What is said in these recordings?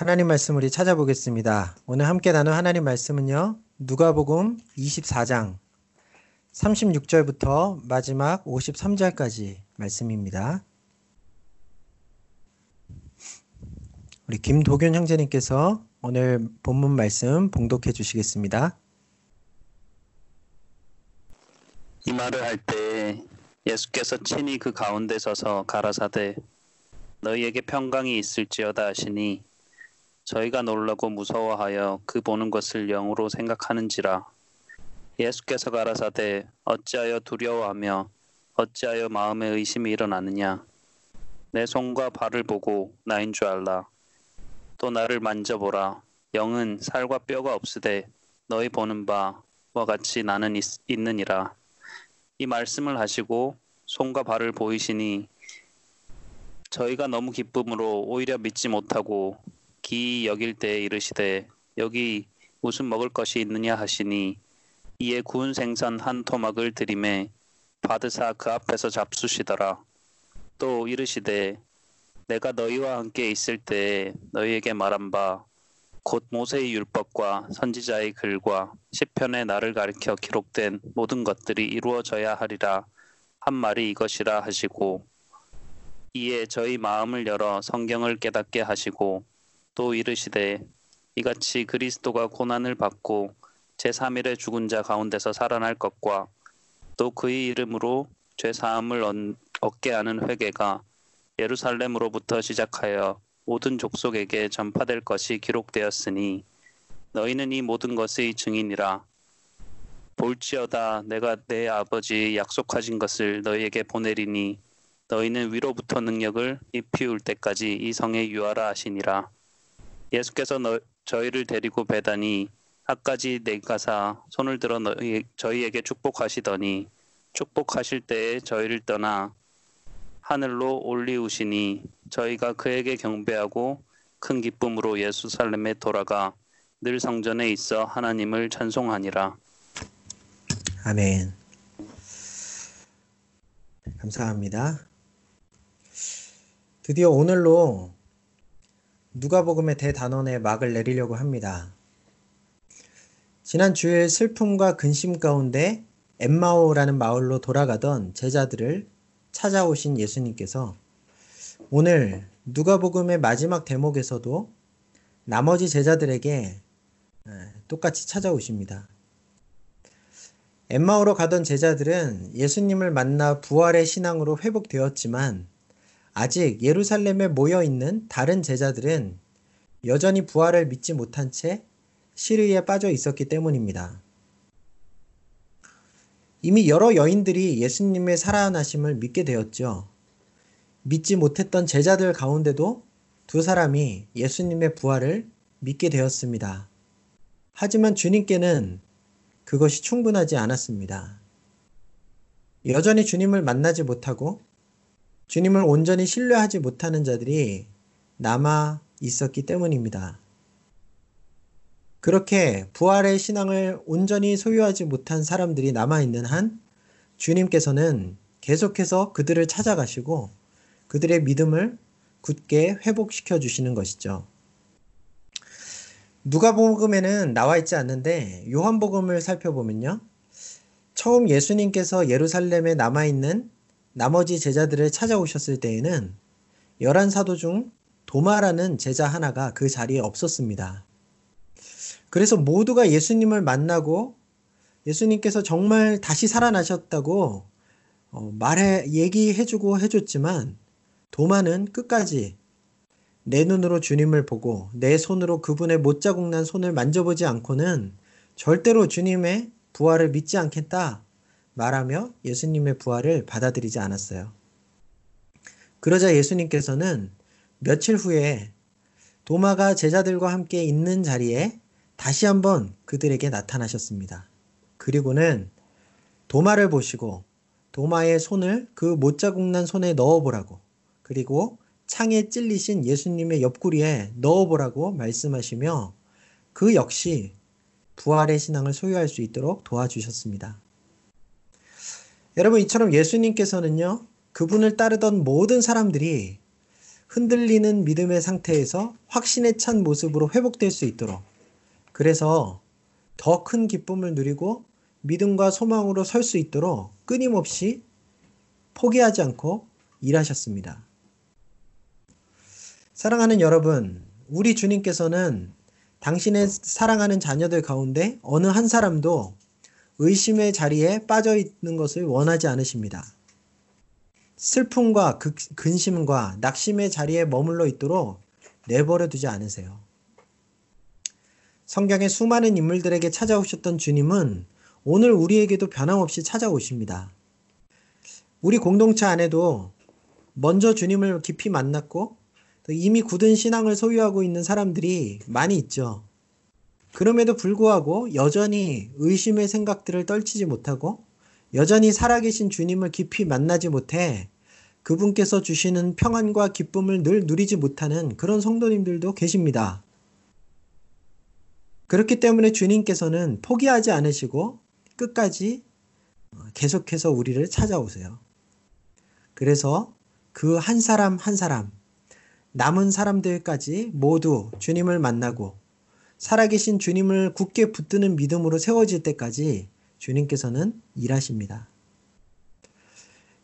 하나님 말씀 우리 찾아보겠습니다. 오늘 함께 나눌 하나님 말씀은요. 누가복음 24장 36절부터 마지막 53절까지 말씀입니다. 우리 김도균 형제님께서 오늘 본문 말씀 봉독해 주시겠습니다. 이 말을 할 때 예수께서 친히 그 가운데 서서 가라사대 너희에게 평강이 있을지어다 하시니 저희가 놀라고 무서워하여 그 보는 것을 영으로 생각하는지라. 예수께서 가라사대 어찌하여 두려워하며 어찌하여 마음에 의심이 일어나느냐. 내 손과 발을 보고 나인 줄 알라. 또 나를 만져보라. 영은 살과 뼈가 없으되 너희 보는 바와 같이 나는 있느니라. 이 말씀을 하시고 손과 발을 보이시니 저희가 너무 기쁨으로 오히려 믿지 못하고 기이 여길 때에 이르시되 여기 무슨 먹을 것이 있느냐 하시니 이에 구운 생선 한 토막을 드리매 받으사 그 앞에서 잡수시더라. 또 이르시되 내가 너희와 함께 있을 때에 너희에게 말한 바 곧 모세의 율법과 선지자의 글과 시편에 나를 가리켜 기록된 모든 것들이 이루어져야 하리라 한 말이 이것이라 하시고 이에 저희 마음을 열어 성경을 깨닫게 하시고 또 이르시되 이같이 그리스도가 고난을 받고 제3일에 죽은 자 가운데서 살아날 것과 또 그의 이름으로 죄사함을 얻게 하는 회개가 예루살렘으로부터 시작하여 모든 족속에게 전파될 것이 기록되었으니 너희는 이 모든 것의 증인이라. 볼지어다 내가 내 아버지 약속하신 것을 너희에게 보내리니 너희는 위로부터 능력을 입히울 때까지 이 성에 유하라 하시니라. 예수께서 저희를 데리고 배다니 앞까지 내가사 손을 들어 저희에게 축복하시더니 축복하실 때에 저희를 떠나 하늘로 올리우시니 저희가 그에게 경배하고 큰 기쁨으로 예루살렘에 돌아가 늘 성전에 있어 하나님을 찬송하니라. 아멘. 감사합니다. 드디어 오늘로 누가복음의 대단원의 막을 내리려고 합니다. 지난 주일 슬픔과 근심 가운데 엠마오라는 마을로 돌아가던 제자들을 찾아오신 예수님께서 오늘 누가복음의 마지막 대목에서도 나머지 제자들에게 똑같이 찾아오십니다. 엠마오로 가던 제자들은 예수님을 만나 부활의 신앙으로 회복되었지만 아직 예루살렘에 모여있는 다른 제자들은 여전히 부활을 믿지 못한 채 시리에 빠져 있었기 때문입니다. 이미 여러 여인들이 예수님의 살아나심을 믿게 되었죠. 믿지 못했던 제자들 가운데도 두 사람이 예수님의 부활을 믿게 되었습니다. 하지만 주님께는 그것이 충분하지 않았습니다. 여전히 주님을 만나지 못하고 주님을 온전히 신뢰하지 못하는 자들이 남아 있었기 때문입니다. 그렇게 부활의 신앙을 온전히 소유하지 못한 사람들이 남아있는 한 주님께서는 계속해서 그들을 찾아가시고 그들의 믿음을 굳게 회복시켜 주시는 것이죠. 누가복음에는 나와 있지 않는데 요한복음을 살펴보면요. 처음 예수님께서 예루살렘에 남아있는 나머지 제자들을 찾아오셨을 때에는 11사도 중 도마라는 제자 하나가 그 자리에 없었습니다. 그래서 모두가 예수님을 만나고 예수님께서 정말 다시 살아나셨다고 얘기해주고 해줬지만 도마는 끝까지 내 눈으로 주님을 보고 내 손으로 그분의 못자국 난 손을 만져보지 않고는 절대로 주님의 부활을 믿지 않겠다 말하며 예수님의 부활을 받아들이지 않았어요. 그러자 예수님께서는 며칠 후에 도마가 제자들과 함께 있는 자리에 다시 한번 그들에게 나타나셨습니다. 그리고는 도마를 보시고 도마의 손을 그 못자국 난 손에 넣어보라고 그리고 창에 찔리신 예수님의 옆구리에 넣어보라고 말씀하시며 그 역시 부활의 신앙을 소유할 수 있도록 도와주셨습니다. 여러분 이처럼 예수님께서는요. 그분을 따르던 모든 사람들이 흔들리는 믿음의 상태에서 확신에 찬 모습으로 회복될 수 있도록, 그래서 더 큰 기쁨을 누리고 믿음과 소망으로 설 수 있도록 끊임없이 포기하지 않고 일하셨습니다. 사랑하는 여러분, 우리 주님께서는 당신의 사랑하는 자녀들 가운데 어느 한 사람도 의심의 자리에 빠져 있는 것을 원하지 않으십니다. 슬픔과 근심과 낙심의 자리에 머물러 있도록 내버려 두지 않으세요. 성경의 수많은 인물들에게 찾아오셨던 주님은 오늘 우리에게도 변함없이 찾아오십니다. 우리 공동체 안에도 먼저 주님을 깊이 만났고 이미 굳은 신앙을 소유하고 있는 사람들이 많이 있죠. 그럼에도 불구하고 여전히 의심의 생각들을 떨치지 못하고 여전히 살아계신 주님을 깊이 만나지 못해 그분께서 주시는 평안과 기쁨을 늘 누리지 못하는 그런 성도님들도 계십니다. 그렇기 때문에 주님께서는 포기하지 않으시고 끝까지 계속해서 우리를 찾아오세요. 그래서 그 한 사람 한 사람, 남은 사람들까지 모두 주님을 만나고 살아계신 주님을 굳게 붙드는 믿음으로 세워질 때까지 주님께서는 일하십니다.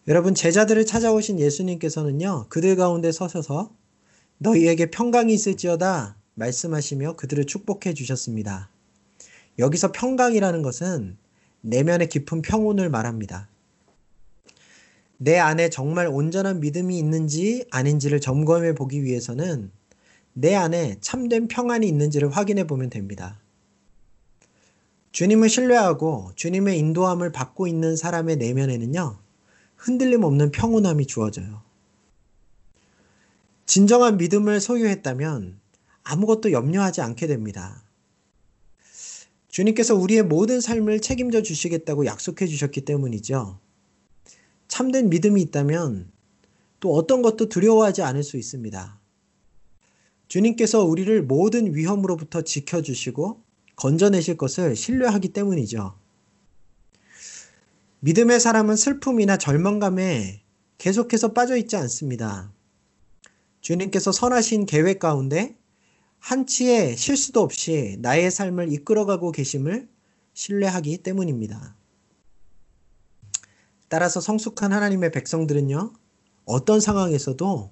여러분, 제자들을 찾아오신 예수님께서는요, 그들 가운데 서셔서 너희에게 평강이 있을지어다 말씀하시며 그들을 축복해 주셨습니다. 여기서 평강이라는 것은 내면의 깊은 평온을 말합니다. 내 안에 정말 온전한 믿음이 있는지 아닌지를 점검해 보기 위해서는 내 안에 참된 평안이 있는지를 확인해 보면 됩니다. 주님을 신뢰하고 주님의 인도함을 받고 있는 사람의 내면에는요, 흔들림 없는 평온함이 주어져요. 진정한 믿음을 소유했다면 아무것도 염려하지 않게 됩니다. 주님께서 우리의 모든 삶을 책임져 주시겠다고 약속해 주셨기 때문이죠. 참된 믿음이 있다면 또 어떤 것도 두려워하지 않을 수 있습니다. 주님께서 우리를 모든 위험으로부터 지켜주시고 건져내실 것을 신뢰하기 때문이죠. 믿음의 사람은 슬픔이나 절망감에 계속해서 빠져있지 않습니다. 주님께서 선하신 계획 가운데 한치의 실수도 없이 나의 삶을 이끌어가고 계심을 신뢰하기 때문입니다. 따라서 성숙한 하나님의 백성들은요, 어떤 상황에서도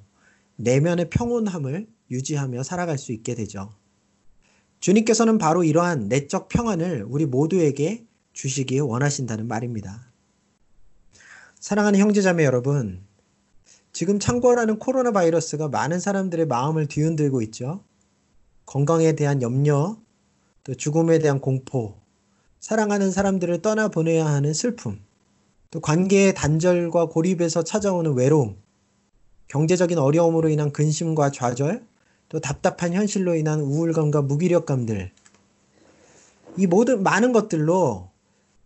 내면의 평온함을 유지하며 살아갈 수 있게 되죠. 주님께서는 바로 이러한 내적 평안을 우리 모두에게 주시기 원하신다는 말입니다. 사랑하는 형제자매 여러분, 지금 창궐하는 코로나 바이러스가 많은 사람들의 마음을 뒤흔들고 있죠. 건강에 대한 염려, 또 죽음에 대한 공포, 사랑하는 사람들을 떠나보내야 하는 슬픔, 또 관계의 단절과 고립에서 찾아오는 외로움, 경제적인 어려움으로 인한 근심과 좌절, 또 답답한 현실로 인한 우울감과 무기력감들, 이 모든 많은 것들로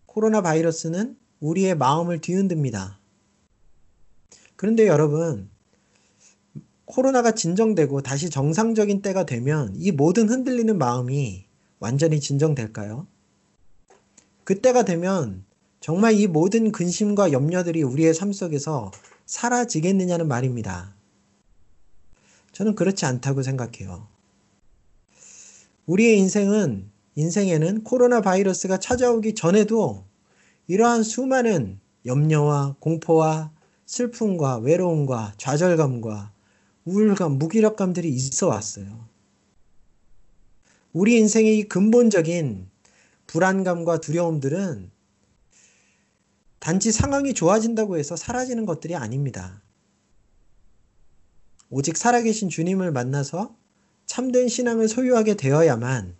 코로나 바이러스는 우리의 마음을 뒤흔듭니다. 그런데 여러분, 코로나가 진정되고 다시 정상적인 때가 되면 이 모든 흔들리는 마음이 완전히 진정될까요? 그때가 되면 정말 이 모든 근심과 염려들이 우리의 삶 속에서 사라지겠느냐는 말입니다. 저는 그렇지 않다고 생각해요. 우리의 인생에는 코로나 바이러스가 찾아오기 전에도 이러한 수많은 염려와 공포와 슬픔과 외로움과 좌절감과 우울감, 무기력감들이 있어 왔어요. 우리 인생의 이 근본적인 불안감과 두려움들은 단지 상황이 좋아진다고 해서 사라지는 것들이 아닙니다. 오직 살아계신 주님을 만나서 참된 신앙을 소유하게 되어야만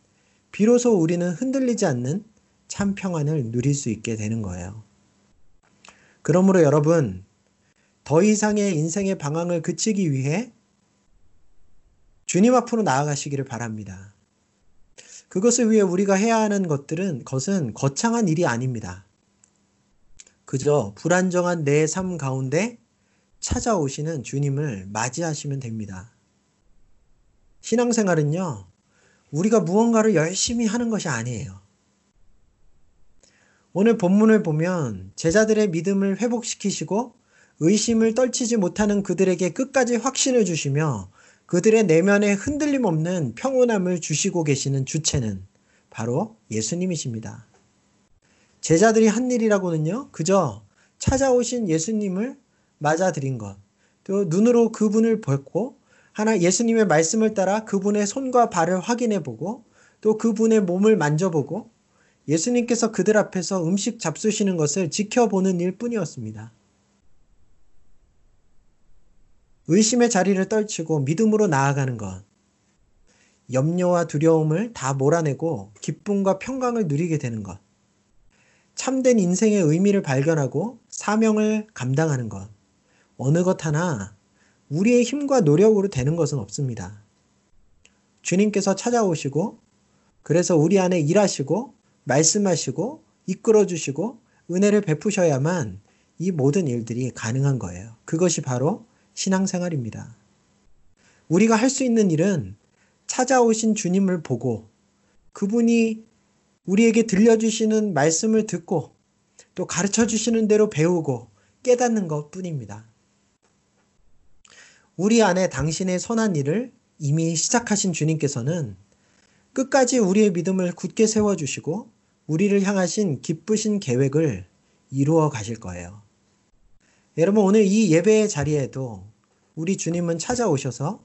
비로소 우리는 흔들리지 않는 참 평안을 누릴 수 있게 되는 거예요. 그러므로 여러분, 더 이상의 인생의 방황을 그치기 위해 주님 앞으로 나아가시기를 바랍니다. 그것을 위해 우리가 해야 하는 것은 거창한 일이 아닙니다. 그저 불안정한 내 삶 가운데 찾아오시는 주님을 맞이하시면 됩니다. 신앙생활은요, 우리가 무언가를 열심히 하는 것이 아니에요. 오늘 본문을 보면 제자들의 믿음을 회복시키시고 의심을 떨치지 못하는 그들에게 끝까지 확신을 주시며 그들의 내면에 흔들림 없는 평온함을 주시고 계시는 주체는 바로 예수님이십니다. 제자들이 한 일이라고는요, 그저 찾아오신 예수님을 맞아들인 것, 또 눈으로 그분을 뵙고 하나 예수님의 말씀을 따라 그분의 손과 발을 확인해보고 또 그분의 몸을 만져보고 예수님께서 그들 앞에서 음식 잡수시는 것을 지켜보는 일뿐이었습니다. 의심의 자리를 떨치고 믿음으로 나아가는 것, 염려와 두려움을 다 몰아내고 기쁨과 평강을 누리게 되는 것, 참된 인생의 의미를 발견하고 사명을 감당하는 것, 어느 것 하나 우리의 힘과 노력으로 되는 것은 없습니다. 주님께서 찾아오시고 그래서 우리 안에 일하시고 말씀하시고 이끌어주시고 은혜를 베푸셔야만 이 모든 일들이 가능한 거예요. 그것이 바로 신앙생활입니다. 우리가 할 수 있는 일은 찾아오신 주님을 보고 그분이 우리에게 들려주시는 말씀을 듣고 또 가르쳐주시는 대로 배우고 깨닫는 것뿐입니다. 우리 안에 당신의 선한 일을 이미 시작하신 주님께서는 끝까지 우리의 믿음을 굳게 세워주시고 우리를 향하신 기쁘신 계획을 이루어 가실 거예요. 여러분, 오늘 이 예배의 자리에도 우리 주님은 찾아오셔서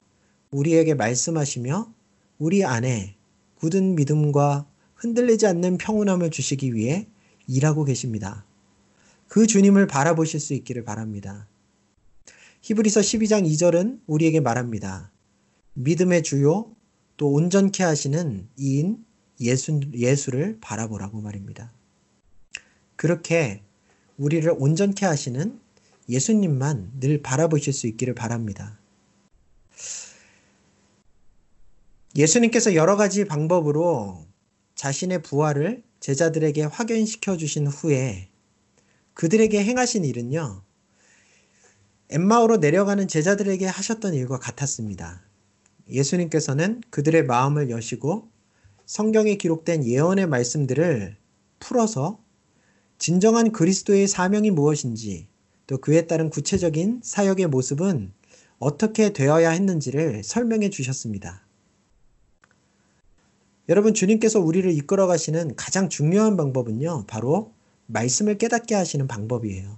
우리에게 말씀하시며 우리 안에 굳은 믿음과 흔들리지 않는 평온함을 주시기 위해 일하고 계십니다. 그 주님을 바라보실 수 있기를 바랍니다. 히브리서 12장 2절은 우리에게 말합니다. 믿음의 주요 또 온전케 하시는 이인 예수를 바라보라고 말입니다. 그렇게 우리를 온전케 하시는 예수님만 늘 바라보실 수 있기를 바랍니다. 예수님께서 여러 가지 방법으로 자신의 부활을 제자들에게 확연시켜 주신 후에 그들에게 행하신 일은요, 엠마오로 내려가는 제자들에게 하셨던 일과 같았습니다. 예수님께서는 그들의 마음을 여시고 성경에 기록된 예언의 말씀들을 풀어서 진정한 그리스도의 사명이 무엇인지 또 그에 따른 구체적인 사역의 모습은 어떻게 되어야 했는지를 설명해 주셨습니다. 여러분, 주님께서 우리를 이끌어 가시는 가장 중요한 방법은요, 바로 말씀을 깨닫게 하시는 방법이에요.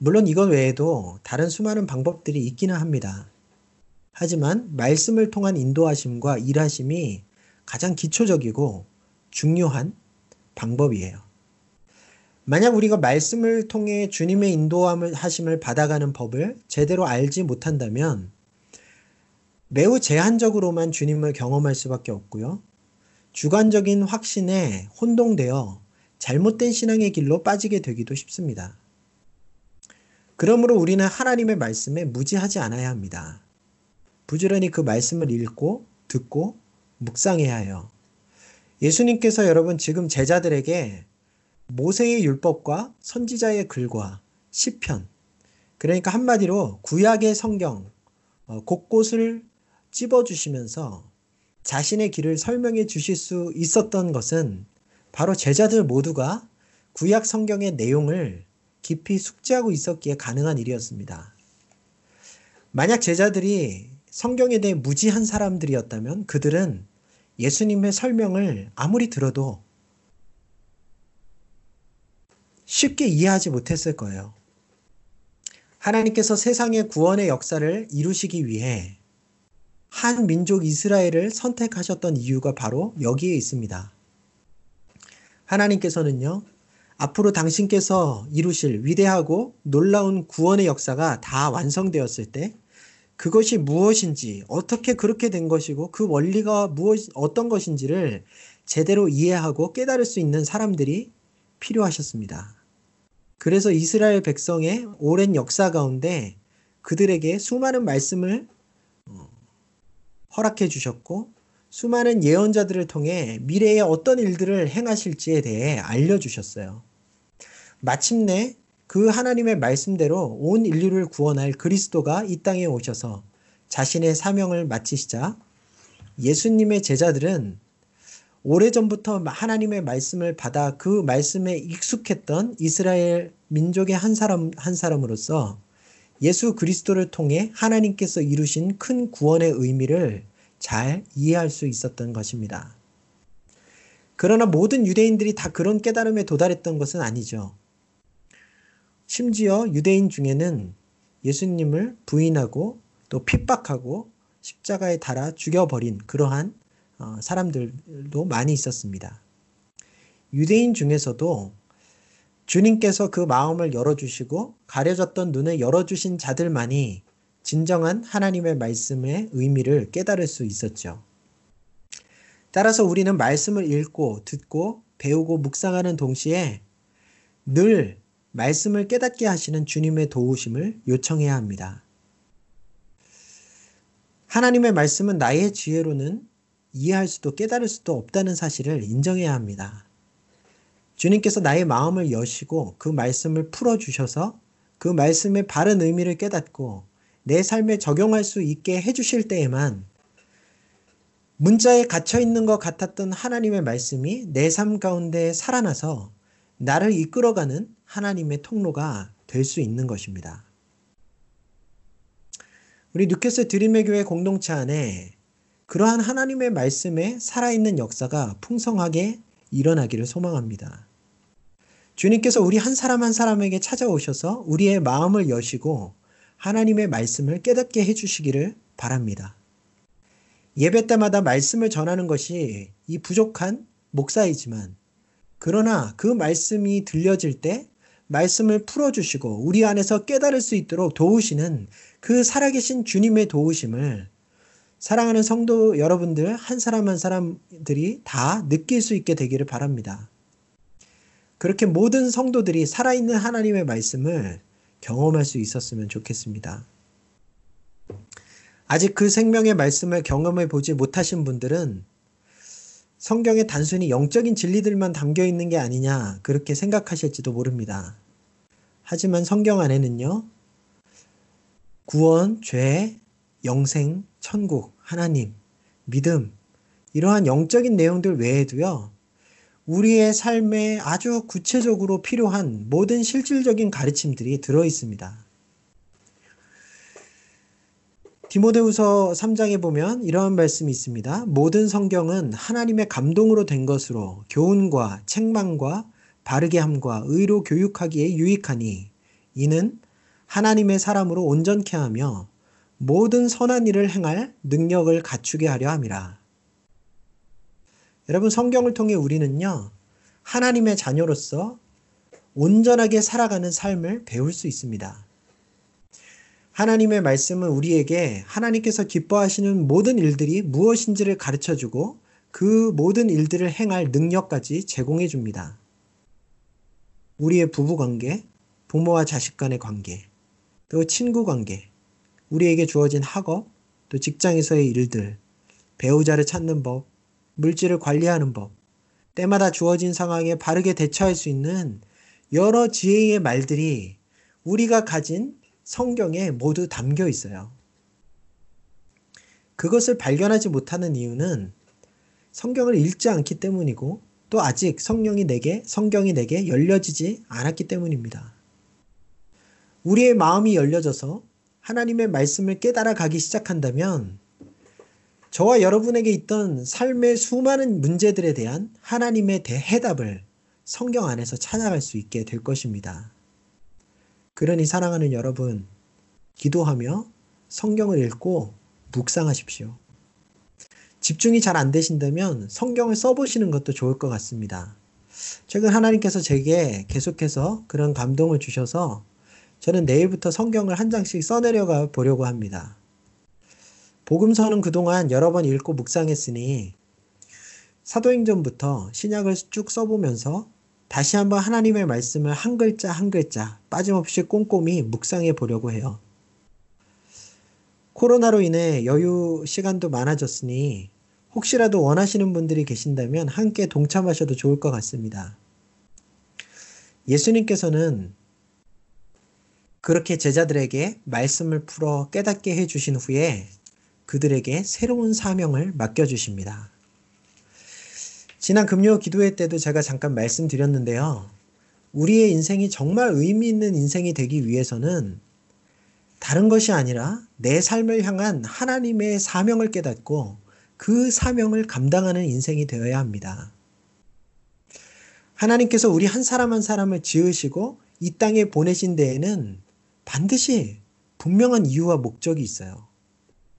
물론 이것 외에도 다른 수많은 방법들이 있기는 합니다. 하지만 말씀을 통한 인도하심과 일하심이 가장 기초적이고 중요한 방법이에요. 만약 우리가 말씀을 통해 주님의 인도하심을 받아가는 법을 제대로 알지 못한다면 매우 제한적으로만 주님을 경험할 수밖에 없고요, 주관적인 확신에 혼동되어 잘못된 신앙의 길로 빠지게 되기도 쉽습니다. 그러므로 우리는 하나님의 말씀에 무지하지 않아야 합니다. 부지런히 그 말씀을 읽고 듣고 묵상해야 해요. 예수님께서 여러분 지금 제자들에게 모세의 율법과 선지자의 글과 시편, 그러니까 한마디로 구약의 성경 곳곳을 찝어주시면서 자신의 길을 설명해 주실 수 있었던 것은 바로 제자들 모두가 구약 성경의 내용을 깊이 숙지하고 있었기에 가능한 일이었습니다. 만약 제자들이 성경에 대해 무지한 사람들이었다면 그들은 예수님의 설명을 아무리 들어도 쉽게 이해하지 못했을 거예요. 하나님께서 세상의 구원의 역사를 이루시기 위해 한 민족 이스라엘을 선택하셨던 이유가 바로 여기에 있습니다. 하나님께서는요, 앞으로 당신께서 이루실 위대하고 놀라운 구원의 역사가 다 완성되었을 때 그것이 무엇인지, 어떻게 그렇게 된 것이고 그 원리가 어떤 것인지를 제대로 이해하고 깨달을 수 있는 사람들이 필요하셨습니다. 그래서 이스라엘 백성의 오랜 역사 가운데 그들에게 수많은 말씀을 허락해 주셨고 수많은 예언자들을 통해 미래에 어떤 일들을 행하실지에 대해 알려주셨어요. 마침내 그 하나님의 말씀대로 온 인류를 구원할 그리스도가 이 땅에 오셔서 자신의 사명을 마치시자 예수님의 제자들은 오래전부터 하나님의 말씀을 받아 그 말씀에 익숙했던 이스라엘 민족의 한 사람으로서 예수 그리스도를 통해 하나님께서 이루신 큰 구원의 의미를 잘 이해할 수 있었던 것입니다. 그러나 모든 유대인들이 다 그런 깨달음에 도달했던 것은 아니죠. 심지어 유대인 중에는 예수님을 부인하고 또 핍박하고 십자가에 달아 죽여버린 그러한 사람들도 많이 있었습니다. 유대인 중에서도 주님께서 그 마음을 열어주시고 가려졌던 눈을 열어주신 자들만이 진정한 하나님의 말씀의 의미를 깨달을 수 있었죠. 따라서 우리는 말씀을 읽고 듣고 배우고 묵상하는 동시에 늘 말씀을 깨닫게 하시는 주님의 도우심을 요청해야 합니다. 하나님의 말씀은 나의 지혜로는 이해할 수도 깨달을 수도 없다는 사실을 인정해야 합니다. 주님께서 나의 마음을 여시고 그 말씀을 풀어주셔서 그 말씀의 바른 의미를 깨닫고 내 삶에 적용할 수 있게 해주실 때에만 문자에 갇혀있는 것 같았던 하나님의 말씀이 내 삶 가운데 살아나서 나를 이끌어가는 하나님의 통로가 될 수 있는 것입니다. 우리 뉴캐슬 드림의 교회 공동체 안에 그러한 하나님의 말씀에 살아있는 역사가 풍성하게 일어나기를 소망합니다. 주님께서 우리 한 사람 한 사람에게 찾아오셔서 우리의 마음을 여시고 하나님의 말씀을 깨닫게 해주시기를 바랍니다. 예배 때마다 말씀을 전하는 것이 이 부족한 목사이지만 그러나 그 말씀이 들려질 때 말씀을 풀어주시고 우리 안에서 깨달을 수 있도록 도우시는 그 살아계신 주님의 도우심을 사랑하는 성도 여러분들 한 사람 한 사람들이 다 느낄 수 있게 되기를 바랍니다. 그렇게 모든 성도들이 살아있는 하나님의 말씀을 경험할 수 있었으면 좋겠습니다. 아직 그 생명의 말씀을 경험해 보지 못하신 분들은 성경에 단순히 영적인 진리들만 담겨 있는 게 아니냐 그렇게 생각하실지도 모릅니다. 하지만 성경 안에는요. 구원, 죄, 영생, 천국, 하나님, 믿음 이러한 영적인 내용들 외에도요. 우리의 삶에 아주 구체적으로 필요한 모든 실질적인 가르침들이 들어 있습니다. 디모데후서 3장에 보면 이러한 말씀이 있습니다. 모든 성경은 하나님의 감동으로 된 것으로 교훈과 책망과 바르게함과 의로 교육하기에 유익하니 이는 하나님의 사람으로 온전케 하며 모든 선한 일을 행할 능력을 갖추게 하려 함이라. 여러분 성경을 통해 우리는요. 하나님의 자녀로서 온전하게 살아가는 삶을 배울 수 있습니다. 하나님의 말씀은 우리에게 하나님께서 기뻐하시는 모든 일들이 무엇인지를 가르쳐주고 그 모든 일들을 행할 능력까지 제공해 줍니다. 우리의 부부관계, 부모와 자식 간의 관계, 또 친구관계, 우리에게 주어진 학업, 또 직장에서의 일들, 배우자를 찾는 법, 물질을 관리하는 법, 때마다 주어진 상황에 바르게 대처할 수 있는 여러 지혜의 말들이 우리가 가진 성경에 모두 담겨 있어요. 그것을 발견하지 못하는 이유는 성경을 읽지 않기 때문이고 또 아직 성경이 내게 열려지지 않았기 때문입니다. 우리의 마음이 열려져서 하나님의 말씀을 깨달아 가기 시작한다면 저와 여러분에게 있던 삶의 수많은 문제들에 대한 하나님의 해답을 성경 안에서 찾아갈 수 있게 될 것입니다. 그러니 사랑하는 여러분, 기도하며 성경을 읽고 묵상하십시오. 집중이 잘 안 되신다면 성경을 써보시는 것도 좋을 것 같습니다. 최근 하나님께서 제게 계속해서 그런 감동을 주셔서 저는 내일부터 성경을 한 장씩 써내려가 보려고 합니다. 복음서는 그동안 여러 번 읽고 묵상했으니 사도행전부터 신약을 쭉 써보면서 다시 한번 하나님의 말씀을 한 글자 한 글자 빠짐없이 꼼꼼히 묵상해 보려고 해요. 코로나로 인해 여유 시간도 많아졌으니 혹시라도 원하시는 분들이 계신다면 함께 동참하셔도 좋을 것 같습니다. 예수님께서는 그렇게 제자들에게 말씀을 풀어 깨닫게 해주신 후에 그들에게 새로운 사명을 맡겨주십니다. 지난 금요 기도회 때도 제가 잠깐 말씀드렸는데요. 우리의 인생이 정말 의미 있는 인생이 되기 위해서는 다른 것이 아니라 내 삶을 향한 하나님의 사명을 깨닫고 그 사명을 감당하는 인생이 되어야 합니다. 하나님께서 우리 한 사람 한 사람을 지으시고 이 땅에 보내신 데에는 반드시 분명한 이유와 목적이 있어요.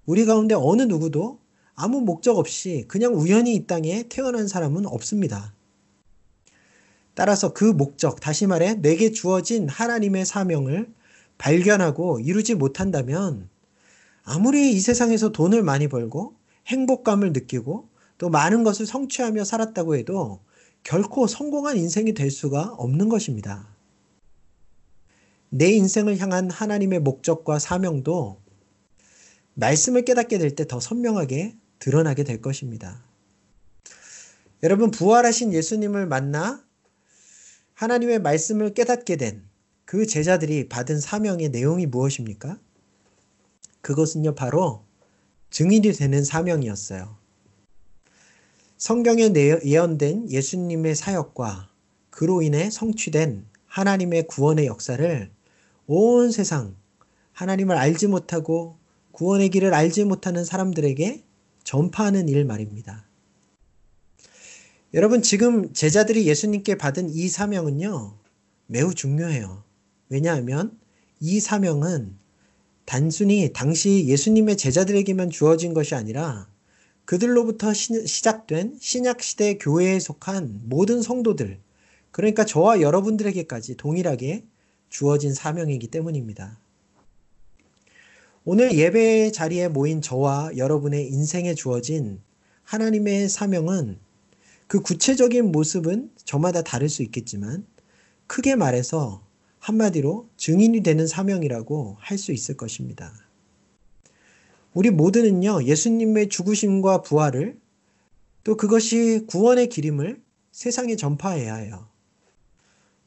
우리 가운데 어느 누구도 아무 목적 없이 그냥 우연히 이 땅에 태어난 사람은 없습니다. 따라서 그 목적, 다시 말해 내게 주어진 하나님의 사명을 발견하고 이루지 못한다면 아무리 이 세상에서 돈을 많이 벌고 행복감을 느끼고 또 많은 것을 성취하며 살았다고 해도 결코 성공한 인생이 될 수가 없는 것입니다. 내 인생을 향한 하나님의 목적과 사명도 말씀을 깨닫게 될 때 더 선명하게 드러나게 될 것입니다. 여러분, 부활하신 예수님을 만나 하나님의 말씀을 깨닫게 된 그 제자들이 받은 사명의 내용이 무엇입니까? 그것은요, 바로 증인이 되는 사명이었어요. 성경에 예언된 예수님의 사역과 그로 인해 성취된 하나님의 구원의 역사를 온 세상, 하나님을 알지 못하고 구원의 길을 알지 못하는 사람들에게 전파하는 일 말입니다. 여러분, 지금 제자들이 예수님께 받은 이 사명은요, 매우 중요해요. 왜냐하면 이 사명은 단순히 당시 예수님의 제자들에게만 주어진 것이 아니라 그들로부터 시작된 신약시대 교회에 속한 모든 성도들, 그러니까 저와 여러분들에게까지 동일하게 주어진 사명이기 때문입니다. 오늘 예배의 자리에 모인 저와 여러분의 인생에 주어진 하나님의 사명은 그 구체적인 모습은 저마다 다를 수 있겠지만 크게 말해서 한마디로 증인이 되는 사명이라고 할 수 있을 것입니다. 우리 모두는요, 예수님의 죽으심과 부활을 또 그것이 구원의 길임을 세상에 전파해야 해요.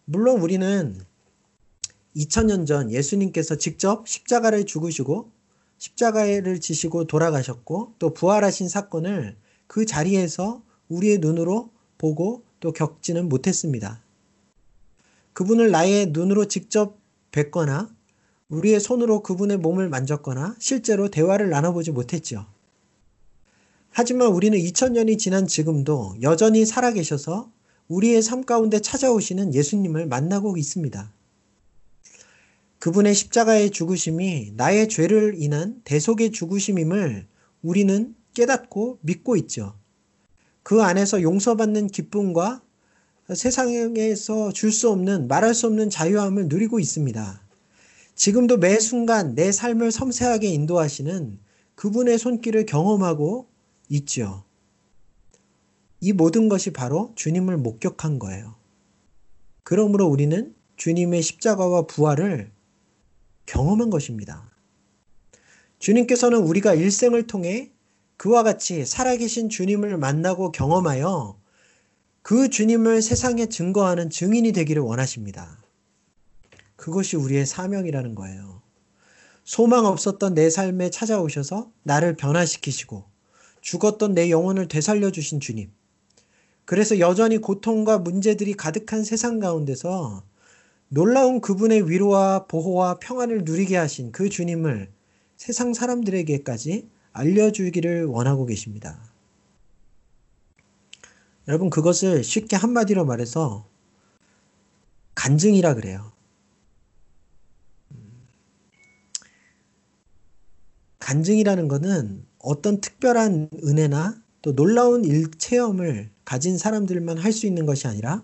물론 우리는 2000년 전 예수님께서 직접 십자가를 죽으시고 십자가를 지시고 돌아가셨고 또 부활하신 사건을 그 자리에서 우리의 눈으로 보고 또 겪지는 못했습니다. 그분을 나의 눈으로 직접 뵙거나 우리의 손으로 그분의 몸을 만졌거나 실제로 대화를 나눠보지 못했죠. 하지만 우리는 2000년이 지난 지금도 여전히 살아계셔서 우리의 삶 가운데 찾아오시는 예수님을 만나고 있습니다. 그분의 십자가의 죽으심이 나의 죄를 인한 대속의 죽으심임을 우리는 깨닫고 믿고 있죠. 그 안에서 용서받는 기쁨과 세상에서 줄 수 없는, 말할 수 없는 자유함을 누리고 있습니다. 지금도 매 순간 내 삶을 섬세하게 인도하시는 그분의 손길을 경험하고 있죠. 이 모든 것이 바로 주님을 목격한 거예요. 그러므로 우리는 주님의 십자가와 부활을 경험한 것입니다. 주님께서는 우리가 일생을 통해 그와 같이 살아계신 주님을 만나고 경험하여 그 주님을 세상에 증거하는 증인이 되기를 원하십니다. 그것이 우리의 사명이라는 거예요. 소망 없었던 내 삶에 찾아오셔서 나를 변화시키시고 죽었던 내 영혼을 되살려주신 주님. 그래서 여전히 고통과 문제들이 가득한 세상 가운데서 놀라운 그분의 위로와 보호와 평안을 누리게 하신 그 주님을 세상 사람들에게까지 알려주기를 원하고 계십니다. 여러분, 그것을 쉽게 한마디로 말해서 간증이라 그래요. 간증이라는 것은 어떤 특별한 은혜나 또 놀라운 체험을 가진 사람들만 할 수 있는 것이 아니라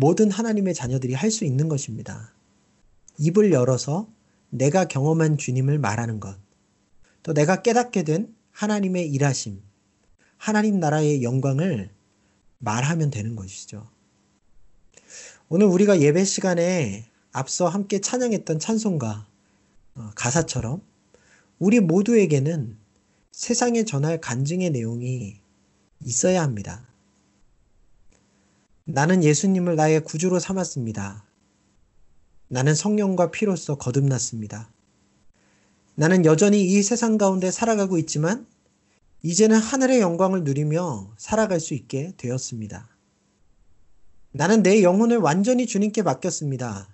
모든 하나님의 자녀들이 할 수 있는 것입니다. 입을 열어서 내가 경험한 주님을 말하는 것, 또 내가 깨닫게 된 하나님의 일하심, 하나님 나라의 영광을 말하면 되는 것이죠. 오늘 우리가 예배 시간에 앞서 함께 찬양했던 찬송가 가사처럼 우리 모두에게는 세상에 전할 간증의 내용이 있어야 합니다. 나는 예수님을 나의 구주로 삼았습니다. 나는 성령과 피로써 거듭났습니다. 나는 여전히 이 세상 가운데 살아가고 있지만 이제는 하늘의 영광을 누리며 살아갈 수 있게 되었습니다. 나는 내 영혼을 완전히 주님께 맡겼습니다.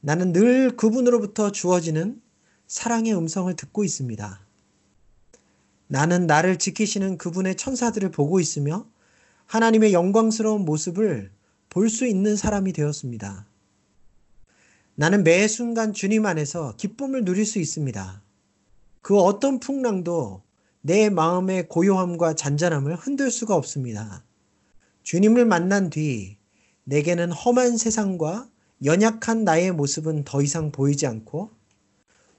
나는 늘 그분으로부터 주어지는 사랑의 음성을 듣고 있습니다. 나는 나를 지키시는 그분의 천사들을 보고 있으며 하나님의 영광스러운 모습을 볼 수 있는 사람이 되었습니다. 나는 매 순간 주님 안에서 기쁨을 누릴 수 있습니다. 그 어떤 풍랑도 내 마음의 고요함과 잔잔함을 흔들 수가 없습니다. 주님을 만난 뒤 내게는 험한 세상과 연약한 나의 모습은 더 이상 보이지 않고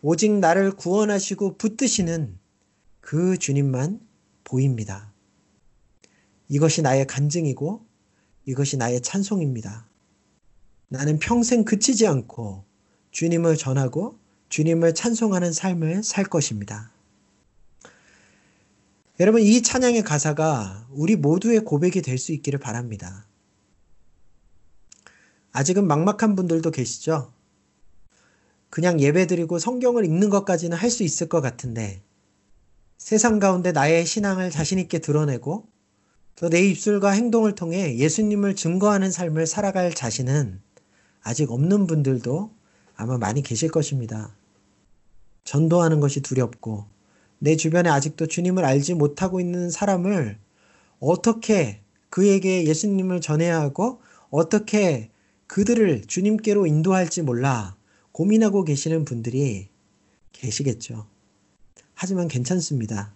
오직 나를 구원하시고 붙드시는 그 주님만 보입니다. 이것이 나의 간증이고 이것이 나의 찬송입니다. 나는 평생 그치지 않고 주님을 전하고 주님을 찬송하는 삶을 살 것입니다. 여러분, 이 찬양의 가사가 우리 모두의 고백이 될 수 있기를 바랍니다. 아직은 막막한 분들도 계시죠? 그냥 예배드리고 성경을 읽는 것까지는 할 수 있을 것 같은데 세상 가운데 나의 신앙을 자신 있게 드러내고 또 내 입술과 행동을 통해 예수님을 증거하는 삶을 살아갈 자신은 아직 없는 분들도 아마 많이 계실 것입니다. 전도하는 것이 두렵고 내 주변에 아직도 주님을 알지 못하고 있는 사람을 어떻게 그에게 예수님을 전해야 하고 어떻게 그들을 주님께로 인도할지 몰라 고민하고 계시는 분들이 계시겠죠. 하지만 괜찮습니다.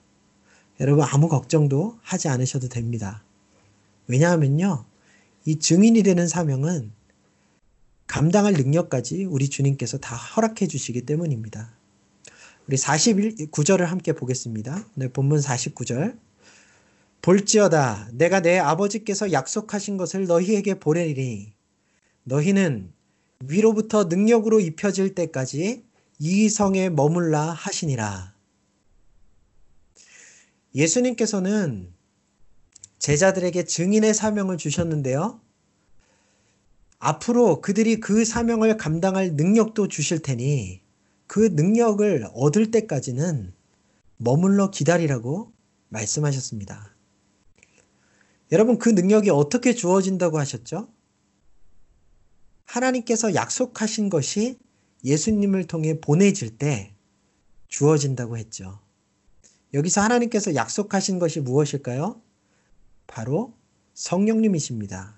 여러분, 아무 걱정도 하지 않으셔도 됩니다. 왜냐하면요, 이 증인이 되는 사명은 감당할 능력까지 우리 주님께서 다 허락해 주시기 때문입니다. 우리 49절을 함께 보겠습니다. 오늘 본문 49절. 볼지어다 내가 내 아버지께서 약속하신 것을 너희에게 보내리니 너희는 위로부터 능력으로 입혀질 때까지 이 성에 머물라 하시니라. 예수님께서는 제자들에게 증인의 사명을 주셨는데요, 앞으로 그들이 그 사명을 감당할 능력도 주실 테니 그 능력을 얻을 때까지는 머물러 기다리라고 말씀하셨습니다. 여러분, 그 능력이 어떻게 주어진다고 하셨죠? 하나님께서 약속하신 것이 예수님을 통해 보내질 때 주어진다고 했죠. 여기서 하나님께서 약속하신 것이 무엇일까요? 바로 성령님이십니다.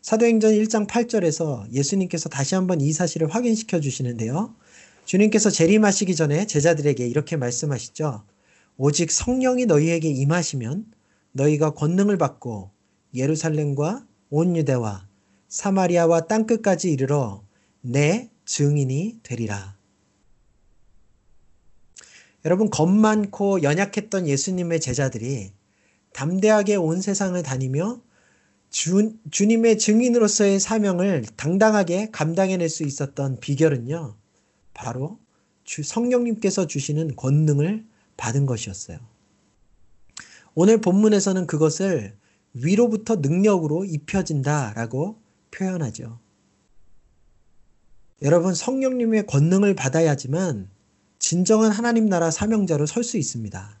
사도행전 1장 8절에서 예수님께서 다시 한번 이 사실을 확인시켜 주시는데요. 주님께서 재림하시기 전에 제자들에게 이렇게 말씀하시죠. 오직 성령이 너희에게 임하시면 너희가 권능을 받고 예루살렘과 온 유대와 사마리아와 땅끝까지 이르러 내 증인이 되리라. 여러분, 겁 많고 연약했던 예수님의 제자들이 담대하게 온 세상을 다니며 주님의 증인으로서의 사명을 당당하게 감당해낼 수 있었던 비결은요, 바로 성령님께서 주시는 권능을 받은 것이었어요. 오늘 본문에서는 그것을 위로부터 능력으로 입혀진다라고 표현하죠. 여러분, 성령님의 권능을 받아야지만 진정한 하나님 나라 사명자로 설 수 있습니다.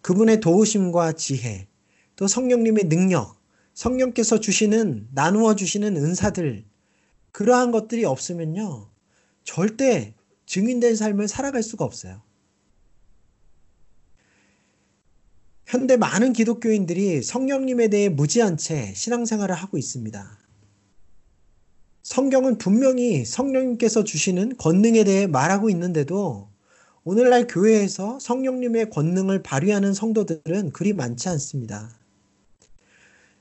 그분의 도우심과 지혜, 또 성령님의 능력, 성령께서 주시는, 나누어 주시는 은사들, 그러한 것들이 없으면요, 절대 증인된 삶을 살아갈 수가 없어요. 현대 많은 기독교인들이 성령님에 대해 무지한 채 신앙생활을 하고 있습니다. 성경은 분명히 성령님께서 주시는 권능에 대해 말하고 있는데도 오늘날 교회에서 성령님의 권능을 발휘하는 성도들은 그리 많지 않습니다.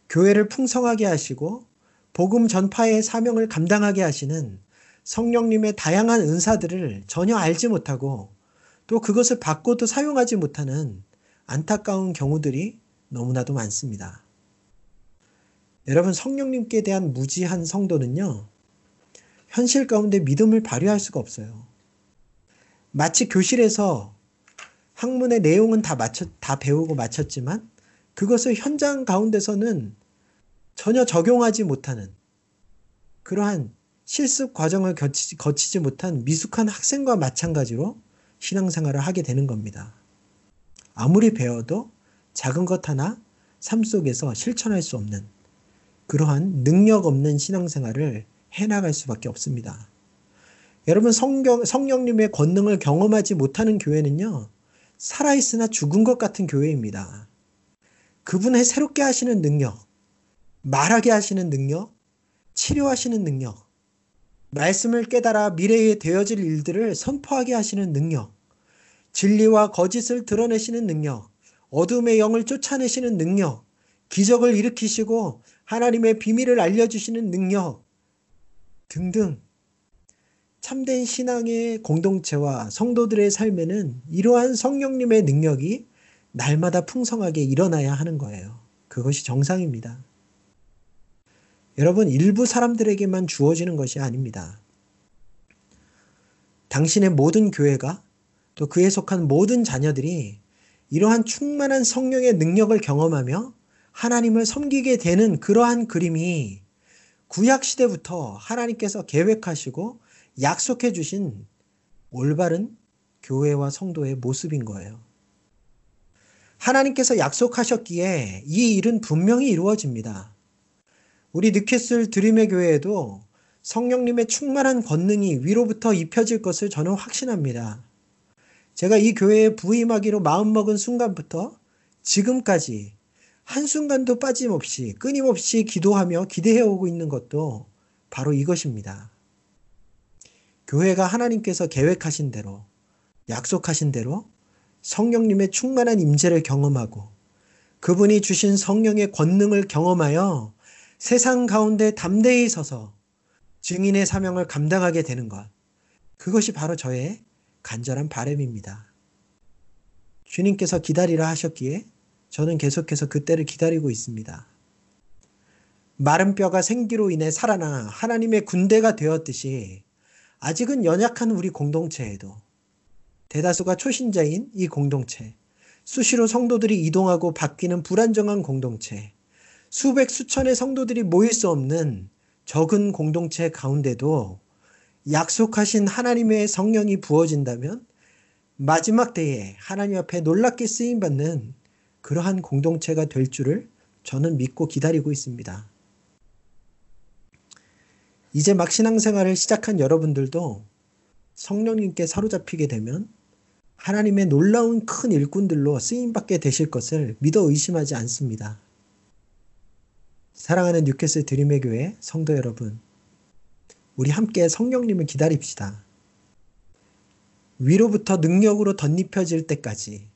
교회를 풍성하게 하시고 복음 전파의 사명을 감당하게 하시는 성령님의 다양한 은사들을 전혀 알지 못하고 또 그것을 받고도 사용하지 못하는 안타까운 경우들이 너무나도 많습니다. 여러분, 성령님께 대한 무지한 성도는요, 현실 가운데 믿음을 발휘할 수가 없어요. 마치 교실에서 학문의 내용은 다 배우고 마쳤지만 그것을 현장 가운데서는 전혀 적용하지 못하는 그러한 실습 과정을 거치지 못한 미숙한 학생과 마찬가지로 신앙생활을 하게 되는 겁니다. 아무리 배워도 작은 것 하나 삶 속에서 실천할 수 없는 그러한 능력 없는 신앙생활을 해나갈 수밖에 없습니다. 여러분, 성령님의 권능을 경험하지 못하는 교회는요, 살아있으나 죽은 것 같은 교회입니다. 그분의 새롭게 하시는 능력, 말하게 하시는 능력, 치료하시는 능력, 말씀을 깨달아 미래에 되어질 일들을 선포하게 하시는 능력, 진리와 거짓을 드러내시는 능력, 어둠의 영을 쫓아내시는 능력, 기적을 일으키시고 하나님의 비밀을 알려주시는 능력 등등, 참된 신앙의 공동체와 성도들의 삶에는 이러한 성령님의 능력이 날마다 풍성하게 일어나야 하는 거예요. 그것이 정상입니다. 여러분, 일부 사람들에게만 주어지는 것이 아닙니다. 당신의 모든 교회가 또 그에 속한 모든 자녀들이 이러한 충만한 성령의 능력을 경험하며 하나님을 섬기게 되는 그러한 그림이 구약시대부터 하나님께서 계획하시고 약속해 주신 올바른 교회와 성도의 모습인 거예요. 하나님께서 약속하셨기에 이 일은 분명히 이루어집니다. 우리 뉴캐슬 드림의 교회에도 성령님의 충만한 권능이 위로부터 입혀질 것을 저는 확신합니다. 제가 이 교회에 부임하기로 마음먹은 순간부터 지금까지 한순간도 빠짐없이 끊임없이 기도하며 기대해오고 있는 것도 바로 이것입니다. 교회가 하나님께서 계획하신 대로, 약속하신 대로 성령님의 충만한 임재를 경험하고 그분이 주신 성령의 권능을 경험하여 세상 가운데 담대히 서서 증인의 사명을 감당하게 되는 것, 그것이 바로 저의 간절한 바람입니다. 주님께서 기다리라 하셨기에 저는 계속해서 그때를 기다리고 있습니다. 마른 뼈가 생기로 인해 살아나 하나님의 군대가 되었듯이 아직은 연약한 우리 공동체에도, 대다수가 초신자인 이 공동체, 수시로 성도들이 이동하고 바뀌는 불안정한 공동체, 수백 수천의 성도들이 모일 수 없는 적은 공동체 가운데도 약속하신 하나님의 성령이 부어진다면 마지막 때에 하나님 앞에 놀랍게 쓰임받는 그러한 공동체가 될 줄을 저는 믿고 기다리고 있습니다. 이제 막 신앙생활을 시작한 여러분들도 성령님께 사로잡히게 되면 하나님의 놀라운 큰 일꾼들로 쓰임받게 되실 것을 믿어 의심하지 않습니다. 사랑하는 뉴캐슬 드림의 교회 성도 여러분, 우리 함께 성령님을 기다립시다. 위로부터 능력으로 덧입혀질 때까지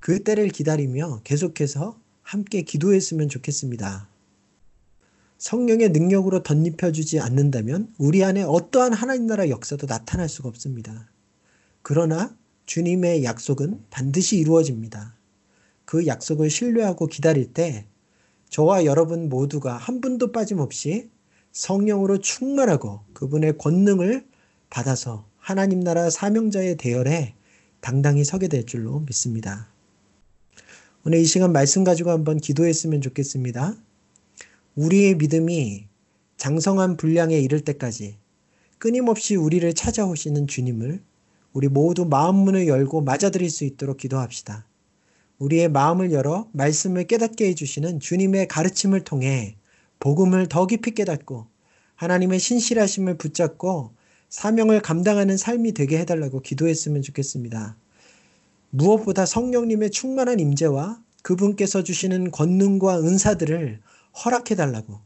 그 때를 기다리며 계속해서 함께 기도했으면 좋겠습니다. 성령의 능력으로 덧입혀주지 않는다면 우리 안에 어떠한 하나님 나라 역사도 나타날 수가 없습니다. 그러나 주님의 약속은 반드시 이루어집니다. 그 약속을 신뢰하고 기다릴 때 저와 여러분 모두가 한 분도 빠짐없이 성령으로 충만하고 그분의 권능을 받아서 하나님 나라 사명자의 대열에 당당히 서게 될 줄로 믿습니다. 오늘 이 시간 말씀 가지고 한번 기도했으면 좋겠습니다. 우리의 믿음이 장성한 분량에 이를 때까지 끊임없이 우리를 찾아오시는 주님을 우리 모두 마음 문을 열고 맞아들일 수 있도록 기도합시다. 우리의 마음을 열어 말씀을 깨닫게 해주시는 주님의 가르침을 통해 복음을 더 깊이 깨닫고 하나님의 신실하심을 붙잡고 사명을 감당하는 삶이 되게 해달라고 기도했으면 좋겠습니다. 무엇보다 성령님의 충만한 임재와 그분께서 주시는 권능과 은사들을 허락해달라고,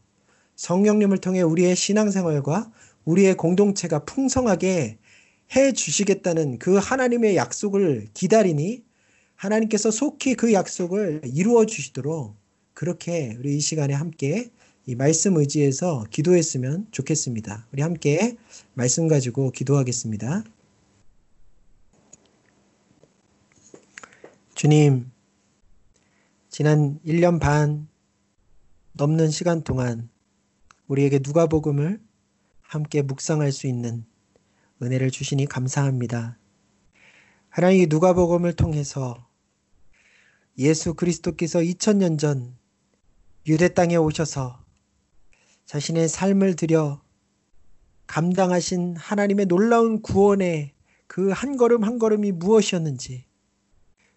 성령님을 통해 우리의 신앙생활과 우리의 공동체가 풍성하게 해주시겠다는 그 하나님의 약속을 기다리니 하나님께서 속히 그 약속을 이루어 주시도록 그렇게 우리 이 시간에 함께 이 말씀 의지에서 기도했으면 좋겠습니다. 우리 함께 말씀 가지고 기도하겠습니다. 주님, 지난 1년 반 넘는 시간 동안 우리에게 누가복음을 함께 묵상할 수 있는 은혜를 주시니 감사합니다. 하나님, 누가복음을 통해서 예수 그리스도께서 2000년 전 유대 땅에 오셔서 자신의 삶을 들여 감당하신 하나님의 놀라운 구원의 그 한 걸음 한 걸음이 무엇이었는지,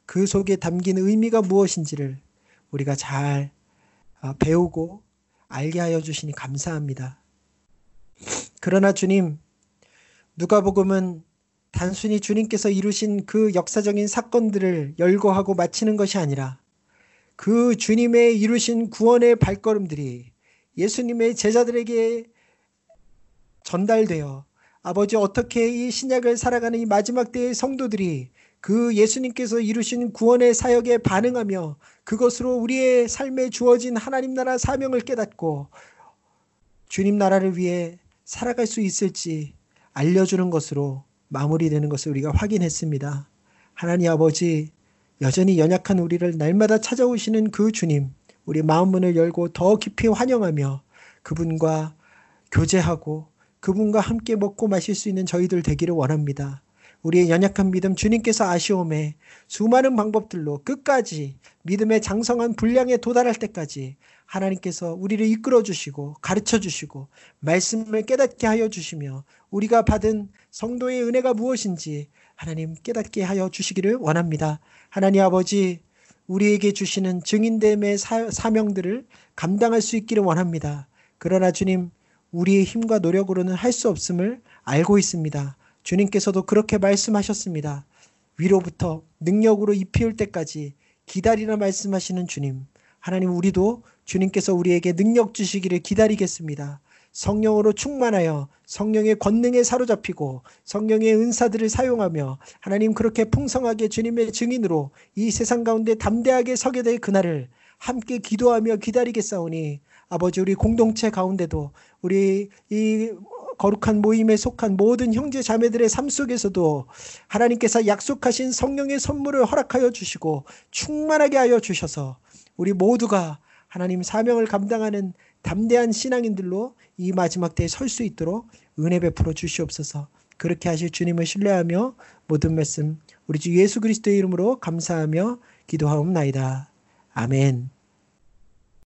그 속에 담긴 의미가 무엇인지를 우리가 잘 배우고 알게 하여 주시니 감사합니다. 그러나 주님, 누가복음은 단순히 주님께서 이루신 그 역사적인 사건들을 열거하고 마치는 것이 아니라 그 주님의 이루신 구원의 발걸음들이 예수님의 제자들에게 전달되어 아버지 어떻게 이 신약을 살아가는 이 마지막 때의 성도들이 그 예수님께서 이루신 구원의 사역에 반응하며 그것으로 우리의 삶에 주어진 하나님 나라 사명을 깨닫고 주님 나라를 위해 살아갈 수 있을지 알려주는 것으로 마무리되는 것을 우리가 확인했습니다. 하나님 아버지, 여전히 연약한 우리를 날마다 찾아오시는 그 주님, 우리 마음 문을 열고 더 깊이 환영하며 그분과 교제하고 그분과 함께 먹고 마실 수 있는 저희들 되기를 원합니다. 우리의 연약한 믿음 주님께서 아시오매 수많은 방법들로 끝까지 믿음의 장성한 분량에 도달할 때까지 하나님께서 우리를 이끌어 주시고 가르쳐 주시고 말씀을 깨닫게 하여 주시며 우리가 받은 성도의 은혜가 무엇인지 하나님 깨닫게 하여 주시기를 원합니다. 하나님 아버지, 우리에게 주시는 증인됨의 사명들을 감당할 수 있기를 원합니다. 그러나 주님, 우리의 힘과 노력으로는 할 수 없음을 알고 있습니다. 주님께서도 그렇게 말씀하셨습니다. 위로부터 능력으로 입히울 때까지 기다리라 말씀하시는 주님. 하나님, 우리도 주님께서 우리에게 능력 주시기를 기다리겠습니다. 성령으로 충만하여 성령의 권능에 사로잡히고 성령의 은사들을 사용하며 하나님 그렇게 풍성하게 주님의 증인으로 이 세상 가운데 담대하게 서게 될 그날을 함께 기도하며 기다리겠사오니 아버지, 우리 공동체 가운데도 우리 이 거룩한 모임에 속한 모든 형제 자매들의 삶 속에서도 하나님께서 약속하신 성령의 선물을 허락하여 주시고 충만하게 하여 주셔서 우리 모두가 하나님 사명을 감당하는 담대한 신앙인들로 이 마지막 때에 설 수 있도록 은혜 베풀어 주시옵소서. 그렇게 하실 주님을 신뢰하며 모든 말씀 우리 주 예수 그리스도의 이름으로 감사하며 기도하옵나이다. 아멘.